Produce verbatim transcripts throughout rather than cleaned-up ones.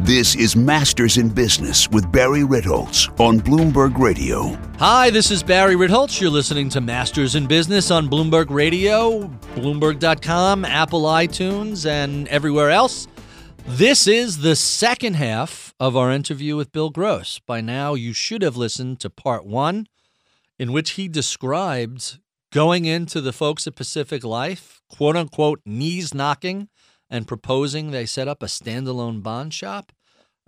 This is Masters in Business with Barry Ritholtz on Bloomberg Radio. Hi, this is Barry Ritholtz. You're listening to Masters in Business on Bloomberg Radio, Bloomberg dot com, Apple iTunes, and everywhere else. This is the second half of our interview with Bill Gross. By now, you should have listened to part one, in which he described going into the folks at Pacific Life, quote-unquote, knees-knocking, and proposing they set up a standalone bond shop.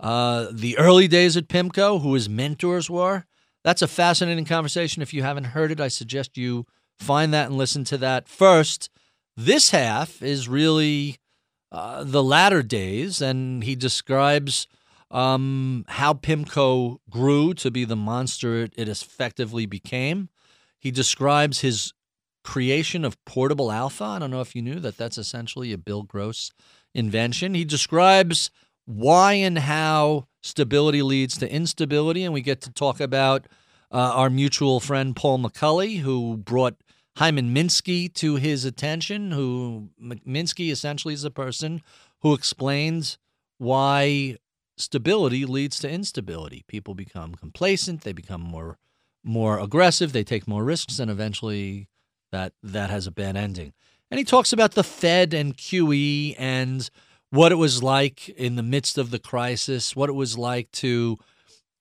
Uh, the early days at PIMCO, who his mentors were. That's a fascinating conversation. If you haven't heard it, I suggest you find that and listen to that first. This half is really uh, the latter days, and he describes um, how PIMCO grew to be the monster it effectively became. He describes his creation of portable alpha. I don't know if you knew that that's essentially a Bill Gross invention. He describes why and how stability leads to instability, and we get to talk about uh, our mutual friend Paul McCulley, who brought Hyman Minsky to his attention, who Minsky essentially is a person who explains why stability leads to instability. People become complacent, they become more more aggressive, they take more risks, and eventually That that has a bad ending. And he talks about the Fed and Q E and what it was like in the midst of the crisis, what it was like to,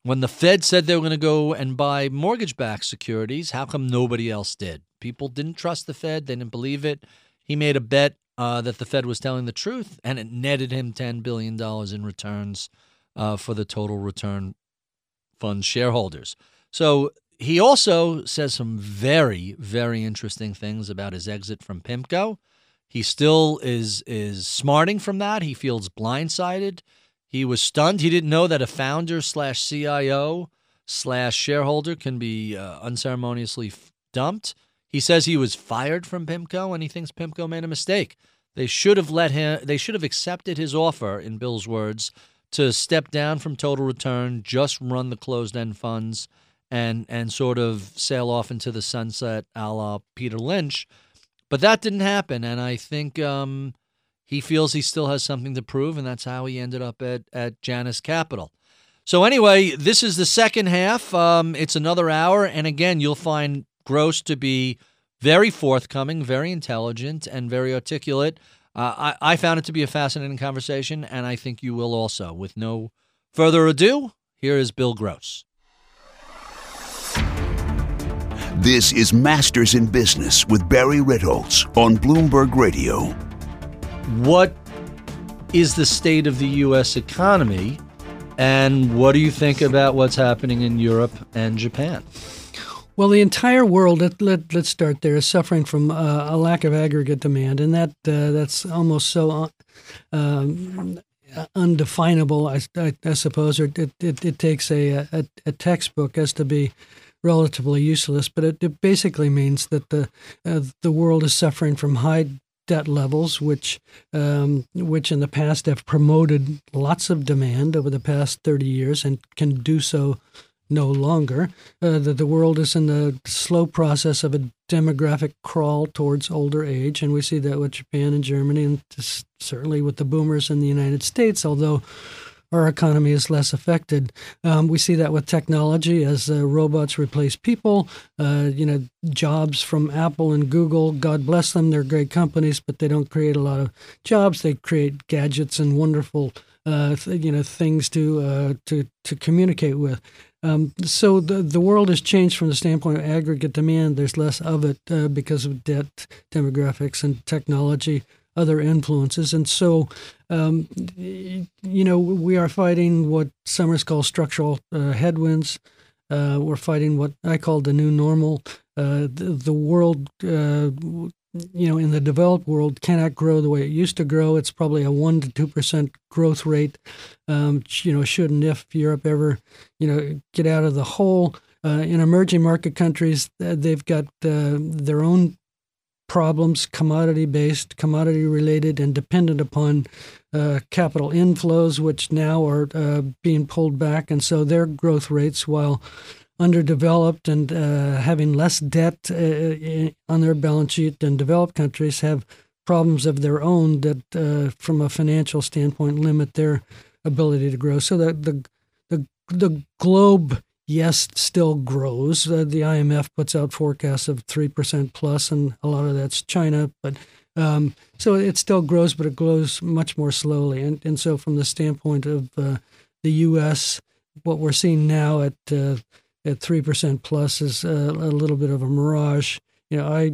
when the Fed said they were going to go and buy mortgage-backed securities, how come nobody else did? People didn't trust the Fed. They didn't believe it. He made a bet uh, that the Fed was telling the truth, and it netted him ten billion dollars in returns uh, for the total return fund shareholders. So he also says some very, very interesting things about his exit from PIMCO. He still is is smarting from that. He feels blindsided. He was stunned. He didn't know that a founder slash C I O slash shareholder can be uh, unceremoniously f- dumped. He says he was fired from PIMCO, and he thinks PIMCO made a mistake. They should have let him. They should have accepted his offer, in Bill's words, to step down from total return, just run the closed-end funds, and and sort of sail off into the sunset a la Peter Lynch. But that didn't happen, and I think um, he feels he still has something to prove, and that's how he ended up at, at Janus Capital. So anyway, this is the second half. Um, it's another hour, and again, you'll find Gross to be very forthcoming, very intelligent, and very articulate. Uh, I, I found it to be a fascinating conversation, and I think you will also. With no further ado, here is Bill Gross. This is Masters in Business with Barry Ritholtz on Bloomberg Radio. What is the state of the U S economy, and what do you think about what's happening in Europe and Japan? Well, the entire world, let, let, let's start there, is suffering from uh, a lack of aggregate demand, and that uh, that's almost so un- um, undefinable, I, I, I suppose, or it, it, it takes a, a, a textbook as to be relatively useless, but it, it basically means that the uh, the world is suffering from high debt levels, which um, which in the past have promoted lots of demand over the past thirty years and can do so no longer. Uh, that the world is in the slow process of a demographic crawl towards older age, and we see that with Japan and Germany, and certainly with the boomers in the United States, although our economy is less affected. Um, we see that with technology as uh, robots replace people. Uh, you know, jobs from Apple and Google, God bless them, they're great companies, but they don't create a lot of jobs. They create gadgets and wonderful, uh, th- you know, things to uh, to to communicate with. Um, so the the world has changed from the standpoint of aggregate demand. There's less of it uh, because of debt, demographics, and technology, other influences. And so, um, you know, we are fighting what some call structural uh, headwinds. Uh, we're fighting what I call the new normal. Uh, the, the world, uh, you know, in the developed world cannot grow the way it used to grow. It's probably a one to two percent growth rate, um, you know, should and if Europe ever, you know, get out of the hole. Uh, in emerging market countries, they've got uh, their own problems, commodity-based, commodity-related, and dependent upon uh, capital inflows, which now are uh, being pulled back. And so their growth rates, while underdeveloped and uh, having less debt uh, on their balance sheet than developed countries, have problems of their own that, uh, from a financial standpoint, limit their ability to grow. So that the the the globe, yes, still grows. The, the I M F puts out forecasts of three percent plus, and a lot of that's China. But um, so it still grows, but it grows much more slowly. And and so from the standpoint of uh, the U S, what we're seeing now at uh, at three percent plus is a, a little bit of a mirage. You know, I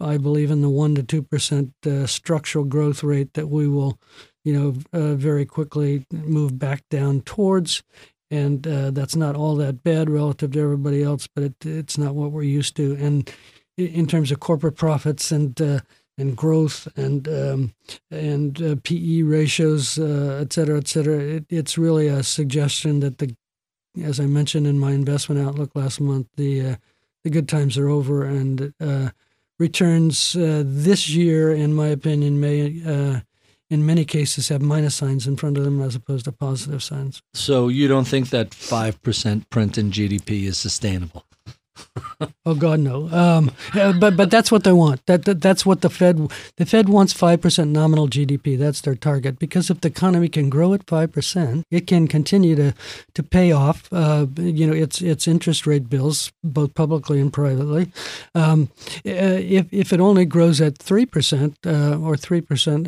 I, I believe in the one percent to two percent uh, structural growth rate that we will, you know, uh, very quickly move back down towards. And uh, that's not all that bad relative to everybody else, but it, it's not what we're used to. And in terms of corporate profits and uh, and growth and um, and uh, P E ratios, uh, et cetera, et cetera, it, it's really a suggestion that, the, as I mentioned in my investment outlook last month, the uh, the good times are over, and uh, returns uh, this year, in my opinion, may uh, in many cases have minus signs in front of them as opposed to positive signs. So you don't think that five percent print in G D P is sustainable? Oh God, no. Um, but but that's what they want. That, that that's what the Fed the Fed wants. Five percent nominal G D P. That's their target, because if the economy can grow at five percent, it can continue to to pay off uh, you know its its interest rate bills, both publicly and privately. Um, if if it only grows at three percent uh, or three percent,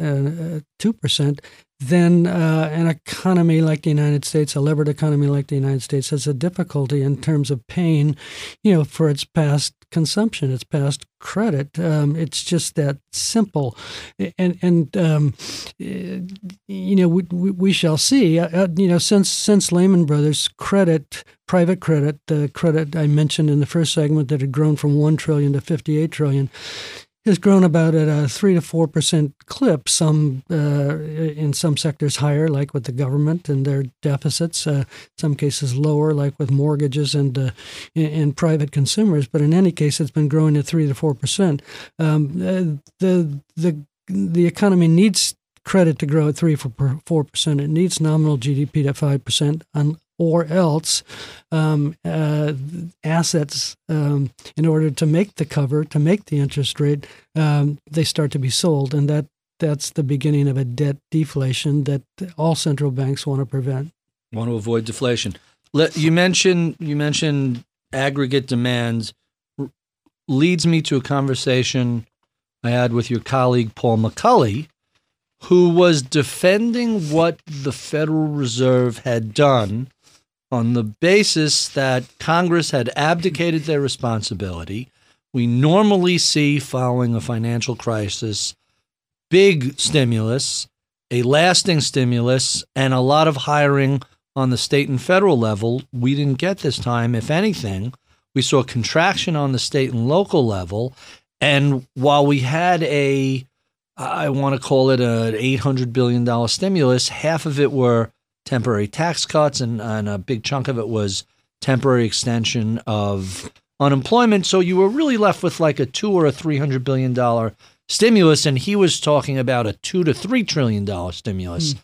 two percent. Then uh, an economy like the United States, a levered economy like the United States, has a difficulty in terms of paying, you know, for its past consumption, its past credit. Um, it's just that simple, and and um, you know, we, we shall see. Uh, you know, since since Lehman Brothers, credit, private credit, the credit I mentioned in the first segment that had grown from one trillion to fifty-eight trillion. Has grown about at a three to four percent clip. Some uh, in some sectors higher, like with the government and their deficits. Uh, some cases lower, like with mortgages and uh, and private consumers. But in any case, it's been growing at three to four percent. Um, the the the economy needs credit to grow at three to four percent. It needs nominal G D P to five percent. Or else um, uh, assets, um, in order to make the cover, to make the interest rate, um, they start to be sold. And that that's the beginning of a debt deflation that all central banks want to prevent. Want to avoid deflation. Let, you mentioned, you mentioned aggregate demands. R- leads me to a conversation I had with your colleague, Paul McCulley, who was defending what the Federal Reserve had done on the basis that Congress had abdicated their responsibility. We normally see, following a financial crisis, big stimulus, a lasting stimulus, and a lot of hiring on the state and federal level. We didn't get this time. If anything, we saw contraction on the state and local level. And while we had a, I want to call it an eight hundred billion dollars stimulus, half of it were temporary tax cuts, and, and a big chunk of it was temporary extension of unemployment. So you were really left with like a two or a three hundred billion dollar stimulus, and he was talking about a two to three trillion dollar stimulus.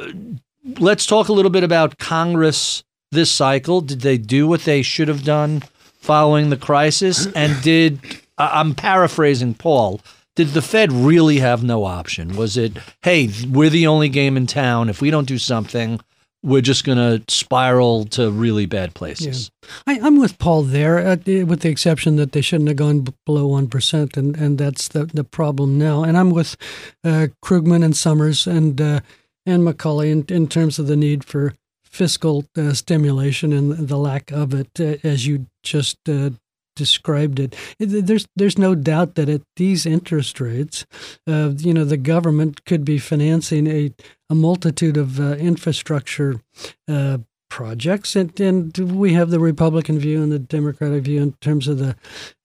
Mm. Let's talk a little bit about Congress this cycle. Did they do what they should have done following the crisis? And did I'm paraphrasing Paul. Did the Fed really have no option? Was it, hey, we're the only game in town. If we don't do something, we're just going to spiral to really bad places. Yeah. I, I'm with Paul there, uh, with the exception that they shouldn't have gone below one percent, and, and that's the, the problem now. And I'm with uh, Krugman and Summers and uh, and McCulley in, in terms of the need for fiscal uh, stimulation and the lack of it, uh, as you just uh described it. There's there's no doubt that at these interest rates, uh, you know, the government could be financing a, a multitude of uh, infrastructure uh, projects, and, and we have the Republican view and the Democratic view in terms of the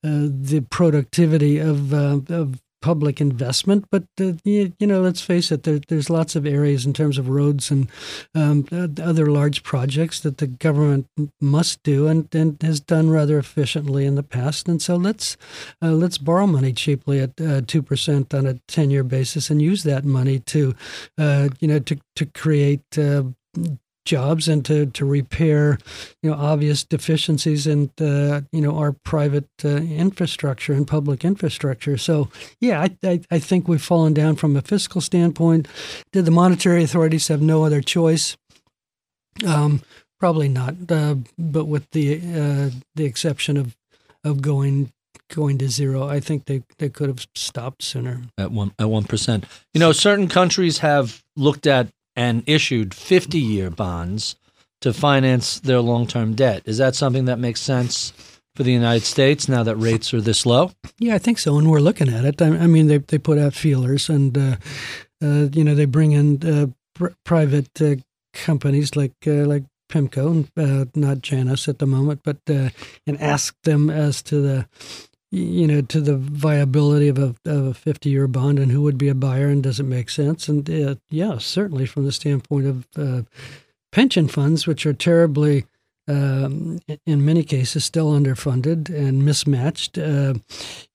uh, the productivity of uh, of public investment. But uh, you, you know, let's face it, there, there's lots of areas in terms of roads and um, other large projects that the government must do and, and has done rather efficiently in the past. And so let's uh, let's borrow money cheaply at uh, two percent on a ten-year basis and use that money to uh, you know to to create. Uh, jobs and to, to repair, you know, obvious deficiencies in, uh, you know, our private uh, infrastructure and public infrastructure. So, yeah, I, I, I think we've fallen down from a fiscal standpoint. Did the monetary authorities have no other choice? Um, probably not, uh, but with the uh, the exception of of going going to zero, I think they, they could have stopped sooner. At one at one percent, you know, certain countries have looked at and issued fifty-year bonds to finance their long-term debt. Is that something that makes sense for the United States now that rates are this low? Yeah, I think so, and we're looking at it. I, I mean, they they put out feelers, and uh, uh, you know, they bring in uh, pr- private. Uh, companies like uh, like PIMCO, uh, not Janus at the moment, but uh, and ask them as to the you know to the viability of a of a fifty-year bond and who would be a buyer and does it make sense? And uh, yeah, certainly from the standpoint of uh, pension funds, which are terribly um, in many cases still underfunded and mismatched. Uh,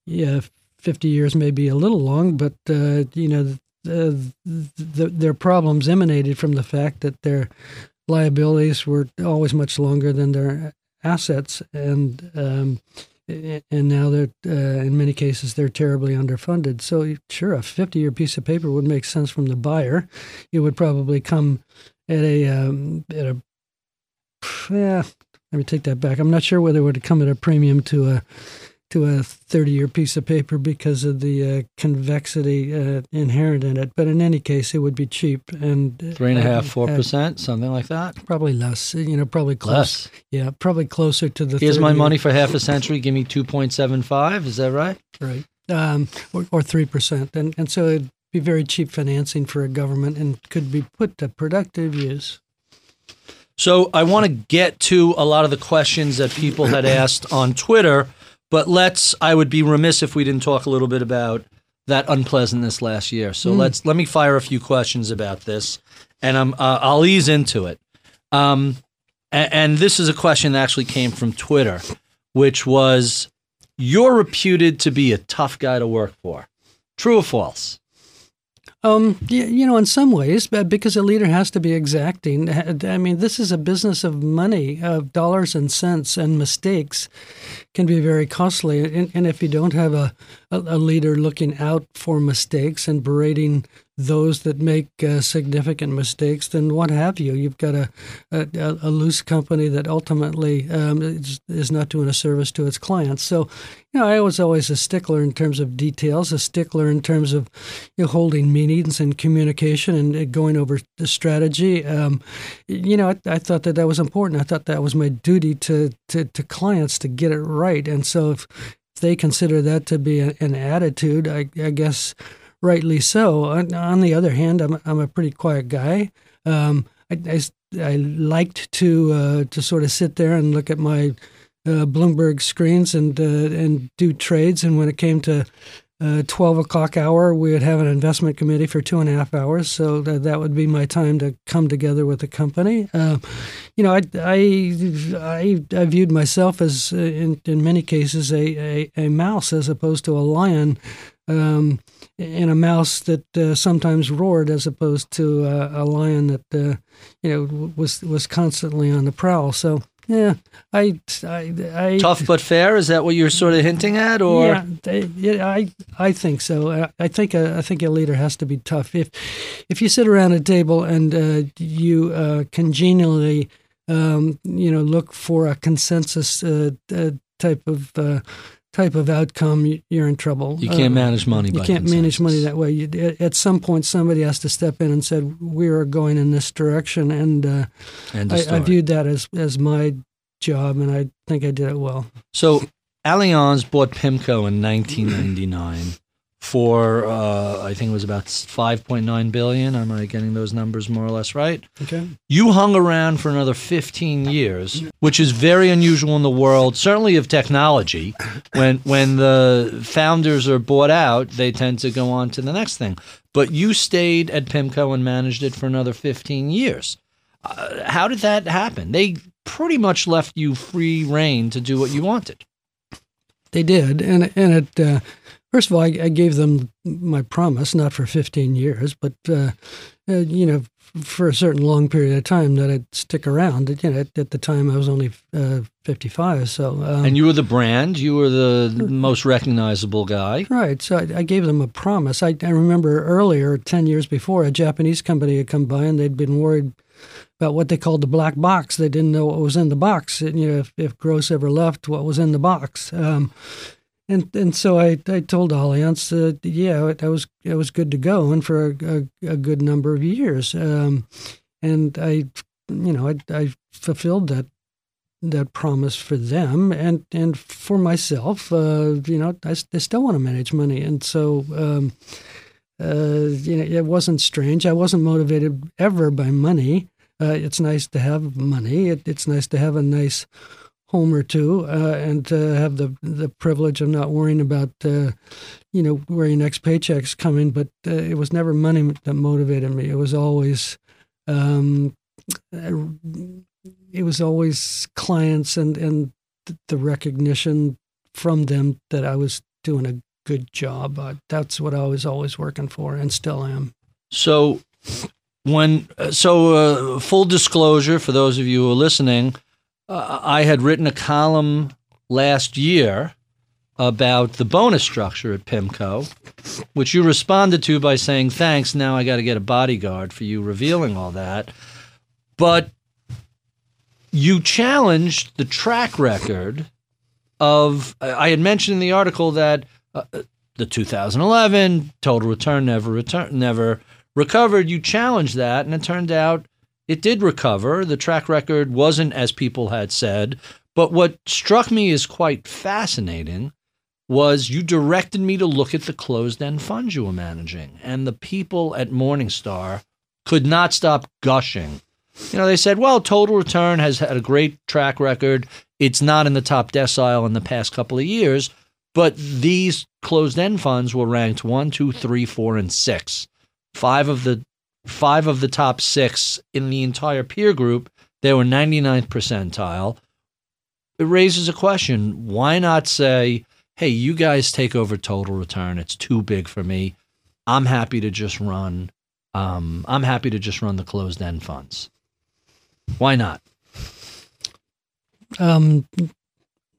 yeah, fifty years may be a little long, but uh, you know. Uh, the, their problems emanated from the fact that their liabilities were always much longer than their assets, and um, and now they're uh, in many cases they're terribly underfunded. So sure, a fifty-year piece of paper would make sense from the buyer. It would probably come at a um, at a yeah. Let me take that back. I'm not sure whether it would come at a premium to a. to a thirty-year piece of paper because of the uh, convexity uh, inherent in it. But in any case, it would be cheap. And Three and a half, four uh, percent, something like that? Probably less. You know, probably close. Less. Yeah, probably closer to the Here's thirty-year. My money for half a century. Give me two point seven five. Is that right? Right. Um, or, or three percent. And, and so it'd be very cheap financing for a government and could be put to productive use. So I want to get to a lot of the questions that people had asked on Twitter. But let's, I would be remiss if we didn't talk a little bit about that unpleasantness last year. So mm. let's, let me fire a few questions about this, and I'm, uh, I'll ease into it. Um, and, and this is a question that actually came from Twitter, which was, you're reputed to be a tough guy to work for. True or false? Um, you know, in some ways, because a leader has to be exacting. I mean, this is a business of money, of dollars and cents, and mistakes can be very costly. And, and if you don't have a, a leader looking out for mistakes and berating those that make uh, significant mistakes, then what have you? You've got a, a, a loose company that ultimately um, is, is not doing a service to its clients. So, you know, I was always a stickler in terms of details, a stickler in terms of you know, holding meetings and communication and going over the strategy. Um, you know, I, I thought that that was important. I thought that was my duty to, to, to clients to get it right. And so if they consider that to be a, an attitude, I, I guess... rightly so. On, on the other hand, I'm I'm a pretty quiet guy. Um, I, I, I liked to uh, to sort of sit there and look at my uh, Bloomberg screens and uh, and do trades. And when it came to uh, twelve o'clock hour, we would have an investment committee for two and a half hours. So th- that would be my time to come together with the company. Uh, you know, I, I I I viewed myself as uh, in in many cases a, a, a mouse as opposed to a lion. Um, and a mouse that uh, sometimes roared, as opposed to uh, a lion that uh, you know w- was was constantly on the prowl. So yeah, I, I, I tough but fair. Is that what you're sort of hinting at, or yeah, they, yeah I I think so. I, I think a, I think a leader has to be tough. If if you sit around a table and uh, you uh, congenially um, you know look for a consensus uh, uh, type of uh, type of outcome, you're in trouble. You can't uh, manage money by You can't consensus. manage money that way. You, at some point, somebody has to step in and said, we are going in this direction. And uh, I, I viewed that as, as my job, and I think I did it well. So Allianz bought PIMCO in nineteen ninety-nine for, uh, I think it was about five point nine billion dollars. Am I getting those numbers more or less right? Okay. You hung around for another fifteen years, which is very unusual in the world, certainly of technology. When when the founders are bought out, they tend to go on to the next thing. But you stayed at PIMCO and managed it for another fifteen years. Uh, how did that happen? They pretty much left you free rein to do what you wanted. They did, and, and it... Uh, First of all, I, I gave them my promise, not for fifteen years, but, uh, uh, you know, for a certain long period of time that I'd stick around. You know, at, at the time, I was only uh, fifty-five. So, um, and you were the brand. You were the uh, most recognizable guy. Right. So I, I gave them a promise. I, I remember earlier, ten years before, a Japanese company had come by and they'd been worried about what they called the black box. They didn't know what was in the box. You know, if, if Gross ever left, what was in the box. Um And and so I, I told Allianz, uh, yeah, I was I was good to go, and for a, a, a good number of years. Um, and I, you know, I, I fulfilled that that promise for them, and, and for myself. Uh, you know, I, I still want to manage money, and so um, uh, you know, it wasn't strange. I wasn't motivated ever by money. Uh, it's nice to have money. It, it's nice to have a nice home or two, uh, and to uh, have the the privilege of not worrying about, uh, you know, where your next paycheck's coming. But uh, it was never money that motivated me. It was always, um, it was always clients and and the recognition from them that I was doing a good job. Uh, that's what I was always working for, and still am. So, when so uh, full disclosure for those of you who are listening. Uh, I had written a column last year about the bonus structure at PIMCO, which you responded to by saying, thanks, now I got to get a bodyguard for you revealing all that. But you challenged the track record of, I had mentioned in the article that uh, the two thousand eleven total return never return, never recovered. You challenged that, and it turned out it did recover. The track record wasn't as people had said. But what struck me as quite fascinating was you directed me to look at the closed-end funds you were managing. And the people at Morningstar could not stop gushing. You know, they said, well, total return has had a great track record. It's not in the top decile in the past couple of years. But these closed-end funds were ranked one, two, three, four, and six. Five of the Five of the top six in the entire peer group, they were ninety-ninth percentile. It raises a question. Why not say, hey, you guys take over total return. It's too big for me. I'm happy to just run. Um, I'm happy to just run the closed end funds. Why not? Um,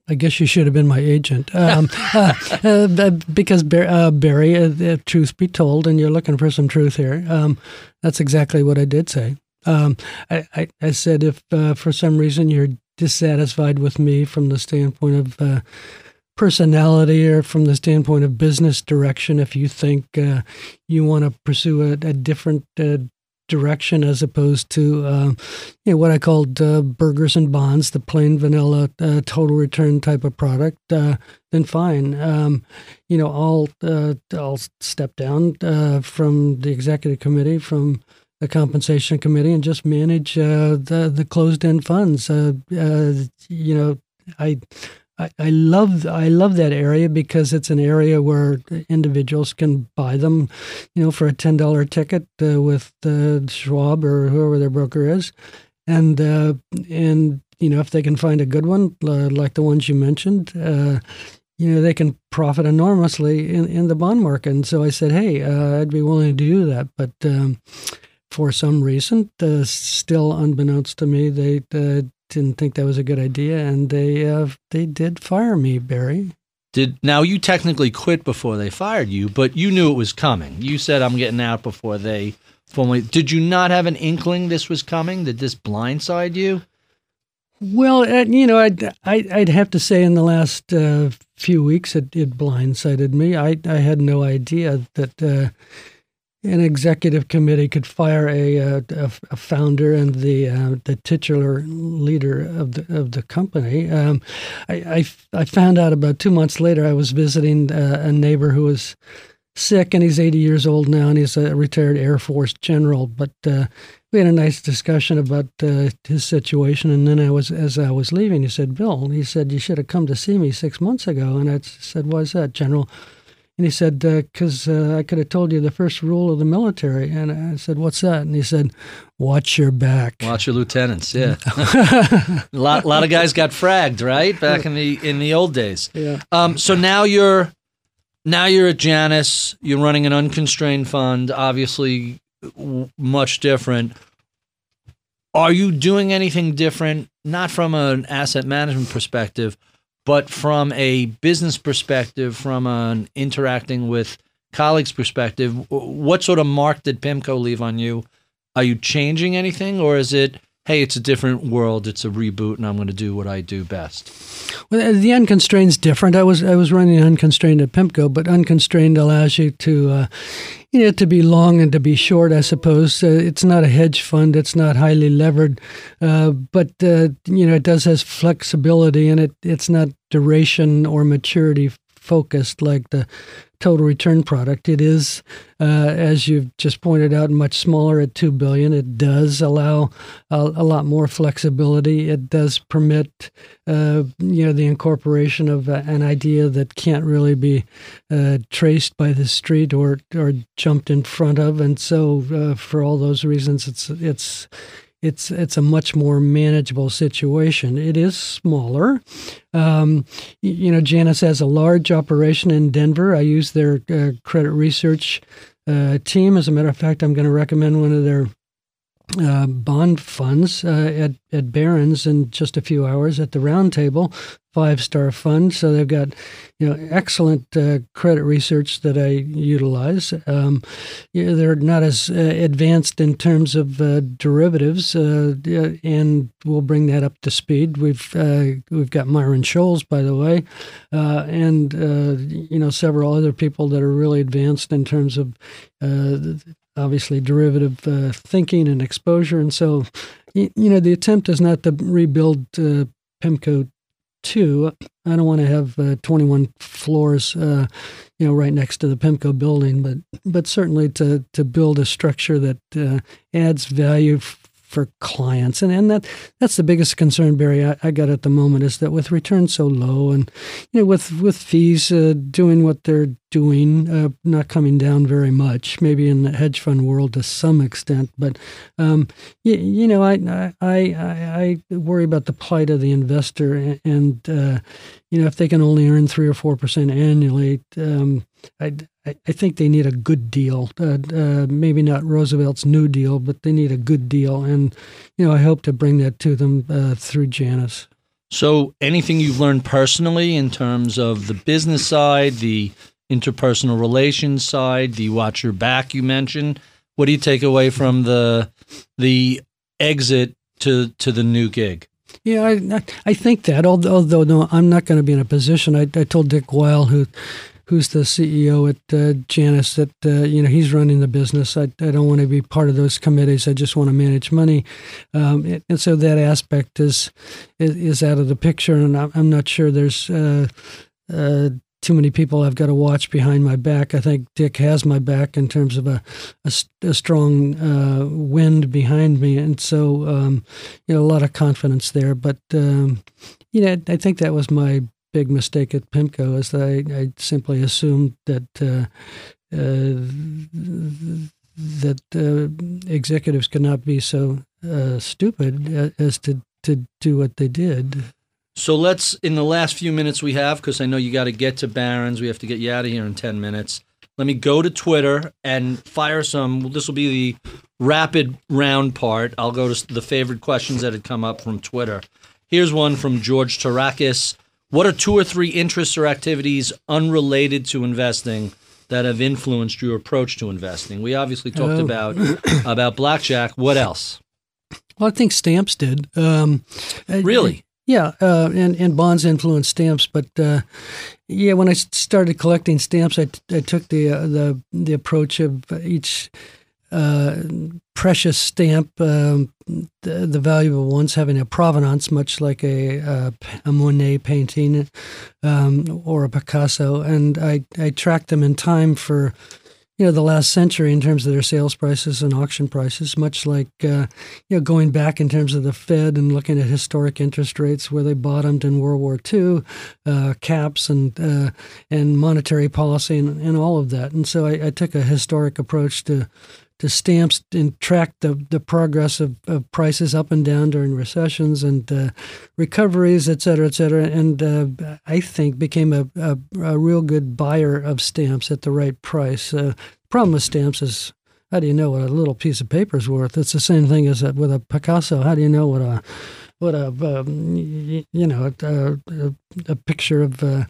I guess you should have been my agent, um, uh, uh, because uh, Barry, uh, if truth be told, and you're looking for some truth here, um, that's exactly what I did say. Um, I, I, I said, if uh, for some reason you're dissatisfied with me from the standpoint of uh, personality or from the standpoint of business direction, if you think uh, you want to pursue a, a different uh, direction as opposed to uh, you know, what I called uh, burgers and bonds, the plain vanilla uh, total return type of product, uh, then fine. Um, you know, I'll uh, I'll step down uh, from the executive committee, from the compensation committee, and just manage uh, the the closed end funds. Uh, uh, you know, I. I, I love I love that area because it's an area where individuals can buy them, you know, for a ten dollar ticket uh, with uh, Schwab or whoever their broker is, and uh, and you know, if they can find a good one uh, like the ones you mentioned, uh, you know, they can profit enormously in, in the bond market. And so I said, hey, uh, I'd be willing to do that, but um, for some reason, uh, still unbeknownst to me, they. Uh, didn't think that was a good idea, and they uh, they did fire me, Barry. Did now you technically quit before they fired you, but you knew it was coming. You said, I'm getting out before they formally. Did you not have an inkling this was coming? Did this blindside you? Well, uh, you know, I'd, I'd have to say in the last uh, few weeks it, it blindsided me. I, I had no idea that uh, an executive committee could fire a a, a founder and the uh, the titular leader of the of the company. Um, I, I, I found out about two months later. I was visiting uh, a neighbor who was sick, and he's eighty years old now, and he's a retired Air Force general. But uh, we had a nice discussion about uh, his situation, and then I was as I was leaving, he said, "Bill," he said, "you should have come to see me six months ago." And I said, "Why is that, General?" And he said, because uh, uh, I could have told you the first rule of the military. And I said, what's that? And he said, watch your back. Watch your lieutenants, yeah. a lot, lot of guys got fragged, right, back in the in the old days. Yeah. Um, so now you're now you're at Janus, you're running an unconstrained fund, obviously much different. Are you doing anything different, not from an asset management perspective, but from a business perspective, from an interacting with colleagues perspective? What sort of mark did PIMCO leave on you? Are you changing anything, or is it, hey, it's a different world, it's a reboot, and I'm going to do what I do best? Well, the unconstrained's different. I was I was running unconstrained at PIMCO, but unconstrained allows you to, uh, you know, to be long and to be short, I suppose. Uh, it's not a hedge fund. It's not highly levered, uh, but uh, you know, it does has flexibility, and it it's not duration or maturity focused like the total return product. It is, uh, as you've just pointed out, much smaller at two billion dollars. It does allow a, a lot more flexibility. It does permit, uh, you know, the incorporation of uh, an idea that can't really be uh, traced by the street or or jumped in front of. And so, uh, for all those reasons, it's it's. It's it's a much more manageable situation. It is smaller. Um, you know, Janus has a large operation in Denver. I use their uh, credit research uh, team. As a matter of fact, I'm going to recommend one of their uh, bond funds uh, at, at Barron's in just a few hours at the round table. Five-star fund. So they've got, you know, excellent uh, credit research that I utilize. Um, you know, they're not as uh, advanced in terms of uh, derivatives, uh, and we'll bring that up to speed. We've uh, we've got Myron Scholes, by the way, uh, and uh, you know, several other people that are really advanced in terms of uh, obviously derivative uh, thinking and exposure. And so, you, you know, the attempt is not to rebuild uh, PIMCO. Two, I don't want to have uh, twenty-one floors, uh, you know, right next to the PIMCO building, but but certainly to to build a structure that uh, adds value f- for clients, and and that that's the biggest concern, Barry, I, I got at the moment, is that with returns so low, and you know, with with fees uh, doing what they're doing, uh, not coming down very much, maybe in the hedge fund world to some extent, but um, you, you know, I I, I I worry about the plight of the investor, and, and uh, you know, if they can only earn three or four percent annually, um, I. I think they need a good deal, uh, uh, maybe not Roosevelt's New Deal, but they need a good deal. And, you know, I hope to bring that to them uh, through Janus. So anything you've learned personally in terms of the business side, the interpersonal relations side, the watch your back you mentioned, what do you take away from the the exit to, to the new gig? Yeah, I, I think that, although, although no, I'm not going to be in a position. I, I told Dick Weil, who... who's the C E O at uh, Janus, that, uh, you know, he's running the business. I, I don't want to be part of those committees. I just want to manage money. Um, and, and so that aspect is, is is out of the picture, and I'm, I'm not sure there's uh, uh, too many people I've got to watch behind my back. I think Dick has my back in terms of a, a, a strong uh, wind behind me, and so, um, you know, a lot of confidence there. But, um, you know, I think that was my big mistake at PIMCO, is that I, I simply assumed that uh, uh, that uh, executives could not be so uh, stupid as to, to do what they did. So let's, in the last few minutes we have, because I know you got to get to Barron's, we have to get you out of here in ten minutes. Let me go to Twitter and fire some, well, this will be the rapid round part. I'll go to the favorite questions that had come up from Twitter. Here's one from George Tarakis. What are two or three interests or activities unrelated to investing that have influenced your approach to investing? We obviously talked oh. about about blackjack. What else? Well, I think stamps did. Um, really? I, yeah, uh, and, and bonds influenced stamps. But, uh, yeah, when I started collecting stamps, I, I took the, uh, the, the approach of each uh, precious stamp, um, the, the valuable ones, having a provenance, much like a a, a Monet painting um, or a Picasso, and I, I tracked them in time for, you know, the last century in terms of their sales prices and auction prices, much like uh, you know, going back in terms of the Fed and looking at historic interest rates where they bottomed in World War Two, uh, caps and uh, and monetary policy and, and all of that, and so I, I took a historic approach to. to stamps and track the, the progress of, of prices up and down during recessions and uh, recoveries, et cetera, et cetera. And uh, I think became a, a, a real good buyer of stamps at the right price. Uh, problem with stamps is, how do you know what a little piece of paper is worth? It's the same thing as with a Picasso. How do you know what a what a um, you know a, a, a picture of uh,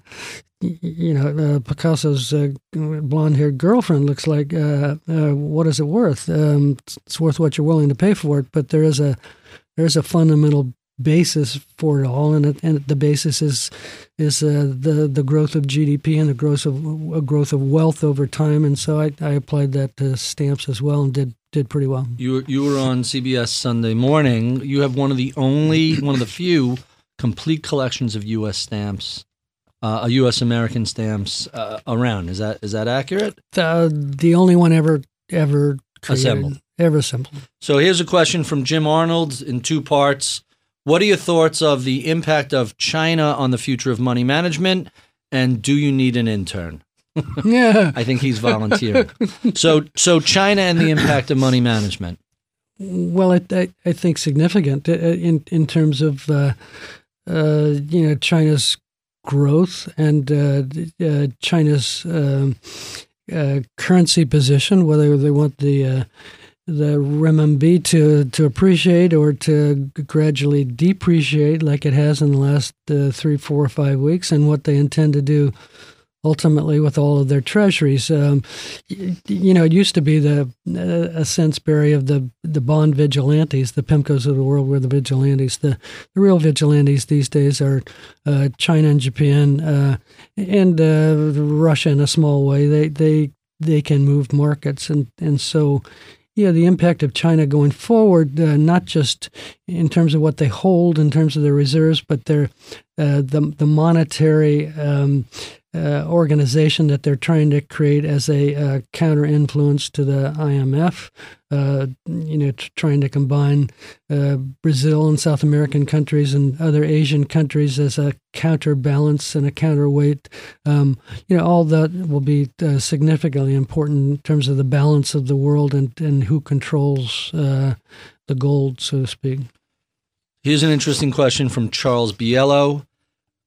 you know uh, Picasso's uh, blonde-haired girlfriend looks like? Uh, uh, what is it worth? Um, it's worth what you're willing to pay for it. But there is a there is a fundamental basis for it all, and it, and the basis is is uh, the the growth of G D P and the growth of uh, growth of wealth over time, and so I, I applied that to stamps as well and did did pretty well. You you were on C B S Sunday Morning. You have one of the only one of the few complete collections of U S stamps, uh, U S American stamps uh, around. Is that is that accurate? The the only one ever ever created, assembled ever assembled. So here's a question from Jim Arnold in two parts. What are your thoughts of the impact of China on the future of money management, and do you need an intern? Yeah. I think he's volunteering. So so China and the impact of money management. Well, I, I, I think significant in, in terms of uh, uh, you know China's growth and uh, uh, China's uh, uh, currency position, whether they want the uh, the renminbi to, to appreciate or to gradually depreciate like it has in the last uh, three, four, or five weeks, and what they intend to do ultimately with all of their treasuries. Um, you, you know, it used to be the uh, a sense, Barry, of the, the bond vigilantes, the PIMCOs of the world were the vigilantes. The, the real vigilantes these days are uh, China and Japan uh, and uh, Russia in a small way. They they they can move markets, and, and so... Yeah, the impact of China going forward, uh, not just in terms of what they hold, in terms of their reserves, but their uh, the the monetary um, uh, organization that they're trying to create as a uh, counter influence to the I M F. Uh, you know, t- trying to combine uh, Brazil and South American countries and other Asian countries as a counterbalance and a counterweight. Um, you know, all that will be uh, significantly important in terms of the balance of the world and, and who controls uh, the gold, so to speak. Here's an interesting question from Charles Biello.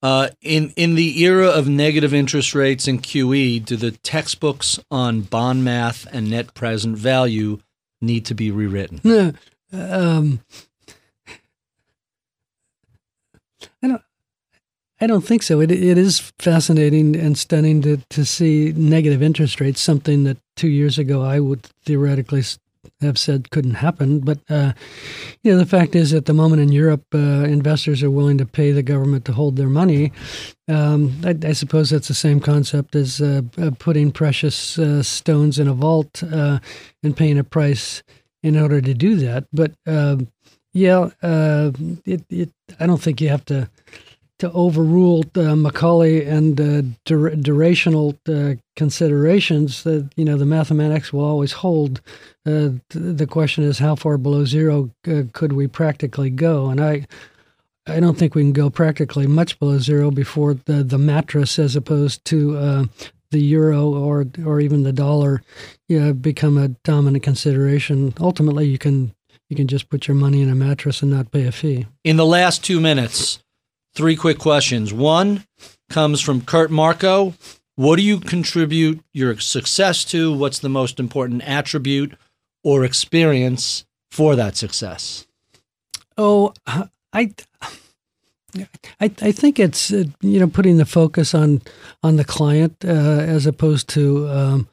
Uh, in, in the era of negative interest rates and Q E, do the textbooks on bond math and net present value need to be rewritten? No, um, I don't. I don't think so. It it is fascinating and stunning to to see negative interest rates, something that two years ago I would theoretically have said couldn't happen. But uh, you know, the fact is, at the moment in Europe, uh, investors are willing to pay the government to hold their money. Um, I, I suppose that's the same concept as uh, putting precious uh, stones in a vault uh, and paying a price in order to do that. But uh, yeah, uh, it, it, I don't think you have to to overrule uh, Macaulay and uh, dur- durational uh, considerations. That you know the mathematics will always hold. Uh, th- the question is, how far below zero uh, could we practically go? And I. I don't think we can go practically much below zero before the, the mattress, as opposed to uh, the euro or or even the dollar, you know, become a dominant consideration. Ultimately, you can you can just put your money in a mattress and not pay a fee. In the last two minutes, three quick questions. One comes from Kurt Marco. What do you contribute your success to? What's the most important attribute or experience for that success? Oh. Uh, I, I, I think it's uh, you know putting the focus on on the client uh, as opposed to um,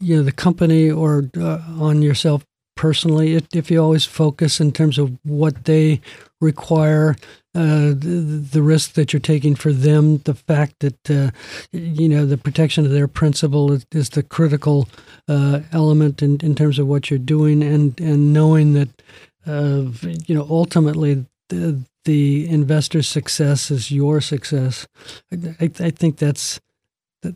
you know the company or uh, on yourself personally. If, if you always focus in terms of what they require, uh, the, the risk that you're taking for them, the fact that uh, you know the protection of their principal is, is the critical uh, element in, in terms of what you're doing, and and knowing that uh, you know ultimately. The, the investor's success is your success. I, I think that's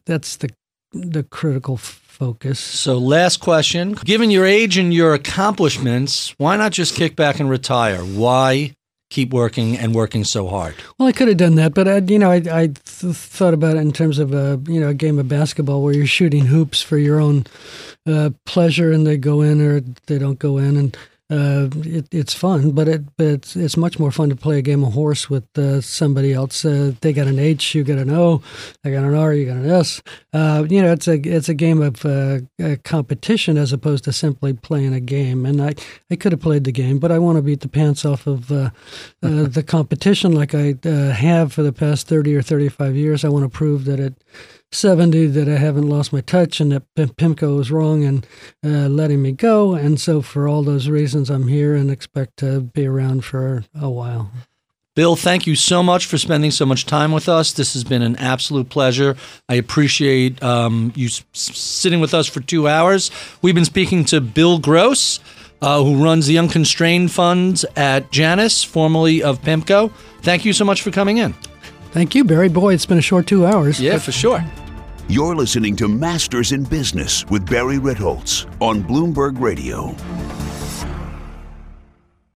that's the the critical focus. So, last question: given your age and your accomplishments, why not just kick back and retire? Why keep working and working so hard? Well, I could have done that, but I, you know, I, I th- thought about it in terms of a you know a game of basketball where you're shooting hoops for your own uh, pleasure, and they go in or they don't go in, and uh, it, it's fun. But it but it's, it's much more fun to play a game of horse with uh, somebody else. Uh, they got an H, you got an O. I got an R, you got an S. Uh, you know, it's a it's a game of uh, a competition as opposed to simply playing a game. And I I could have played the game, but I want to beat the pants off of Uh, Uh, the competition like I uh, have for the past thirty or thirty-five years. I want to prove that at seventy that I haven't lost my touch and that PIMCO was wrong in uh, letting me go. And so for all those reasons, I'm here and expect to be around for a while. Bill, thank you so much for spending so much time with us. This has been an absolute pleasure. I appreciate um, you s- sitting with us for two hours. We've been speaking to Bill Gross, Uh, who runs the Unconstrained Funds at Janus, formerly of PIMCO. Thank you so much for coming in. Thank you, Barry. Boy, it's been a short two hours. Yeah, for sure. You're listening to Masters in Business with Barry Ritholtz on Bloomberg Radio.